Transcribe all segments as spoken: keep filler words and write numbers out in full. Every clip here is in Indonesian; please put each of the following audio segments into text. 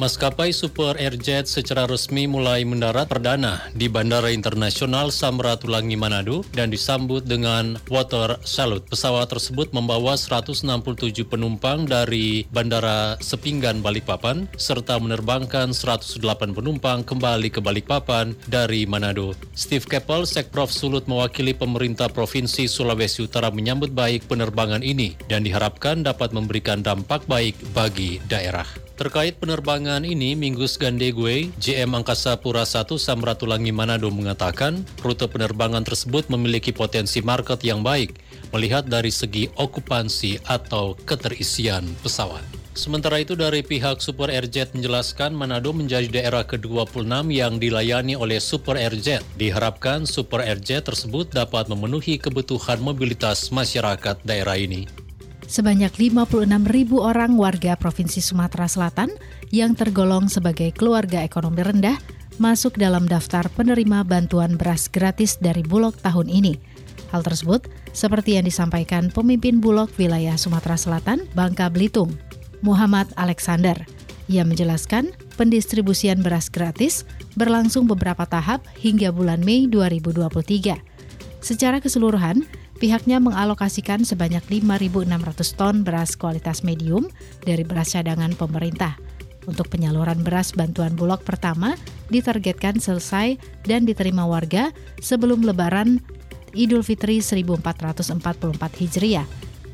Maskapai Super Air Jet secara resmi mulai mendarat perdana di Bandara Internasional Sam Ratulangi Manado dan disambut dengan water salute. Pesawat tersebut membawa seratus enam puluh tujuh penumpang dari Bandara Sepinggan Balikpapan serta menerbangkan seratus delapan penumpang kembali ke Balikpapan dari Manado. Steve Keppel, Sekprov Sulut mewakili pemerintah Provinsi Sulawesi Utara menyambut baik penerbangan ini dan diharapkan dapat memberikan dampak baik bagi daerah. Terkait penerbangan ini, Mingus Gandegwe, J M Angkasa Pura satu Sam Ratulangi Manado mengatakan, rute penerbangan tersebut memiliki potensi market yang baik, melihat dari segi okupansi atau keterisian pesawat. Sementara itu dari pihak Super Air Jet menjelaskan Manado menjadi daerah ke dua puluh enam yang dilayani oleh Super Air Jet. Diharapkan Super Air Jet tersebut dapat memenuhi kebutuhan mobilitas masyarakat daerah ini. Sebanyak lima puluh enam ribu orang warga Provinsi Sumatera Selatan yang tergolong sebagai keluarga ekonomi rendah masuk dalam daftar penerima bantuan beras gratis dari Bulog tahun ini. Hal tersebut seperti yang disampaikan pemimpin Bulog wilayah Sumatera Selatan, Bangka Belitung, Muhammad Alexander. Ia menjelaskan pendistribusian beras gratis berlangsung beberapa tahap hingga bulan Mei dua ribu dua puluh tiga. Secara keseluruhan, pihaknya mengalokasikan sebanyak lima ribu enam ratus ton beras kualitas medium dari beras cadangan pemerintah. Untuk penyaluran beras bantuan Bulog pertama ditargetkan selesai dan diterima warga sebelum Lebaran Idul Fitri seribu empat ratus empat puluh empat Hijriah.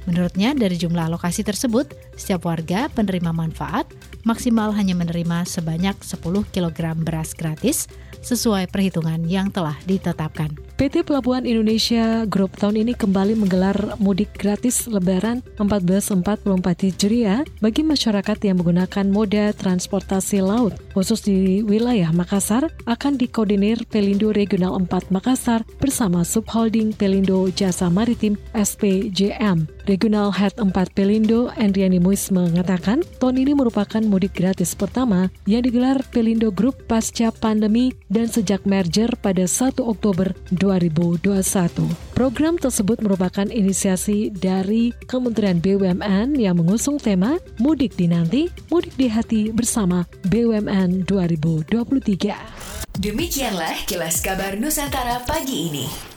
Menurutnya, dari jumlah alokasi tersebut, setiap warga penerima manfaat maksimal hanya menerima sebanyak sepuluh kilogram beras gratis sesuai perhitungan yang telah ditetapkan. P T Pelabuhan Indonesia Group tahun ini kembali menggelar mudik gratis Lebaran seribu empat ratus empat puluh empat Hijriah bagi masyarakat yang menggunakan moda transportasi laut. Khusus di wilayah Makassar akan dikoordinir Pelindo Regional empat Makassar bersama Subholding Pelindo Jasa Maritim S P J M. Regional Head empat Pelindo, Endriani Muis mengatakan, tahun ini merupakan mudik gratis pertama yang digelar Pelindo Group pasca pandemi dan sejak merger pada satu Oktober dua ribu dua puluh satu. Program tersebut merupakan inisiasi dari Kementerian B U M N yang mengusung tema Mudik Dinanti, Mudik di Hati bersama B U M N dua ribu dua puluh tiga. Demikianlah Kilas Kabar Nusantara pagi ini.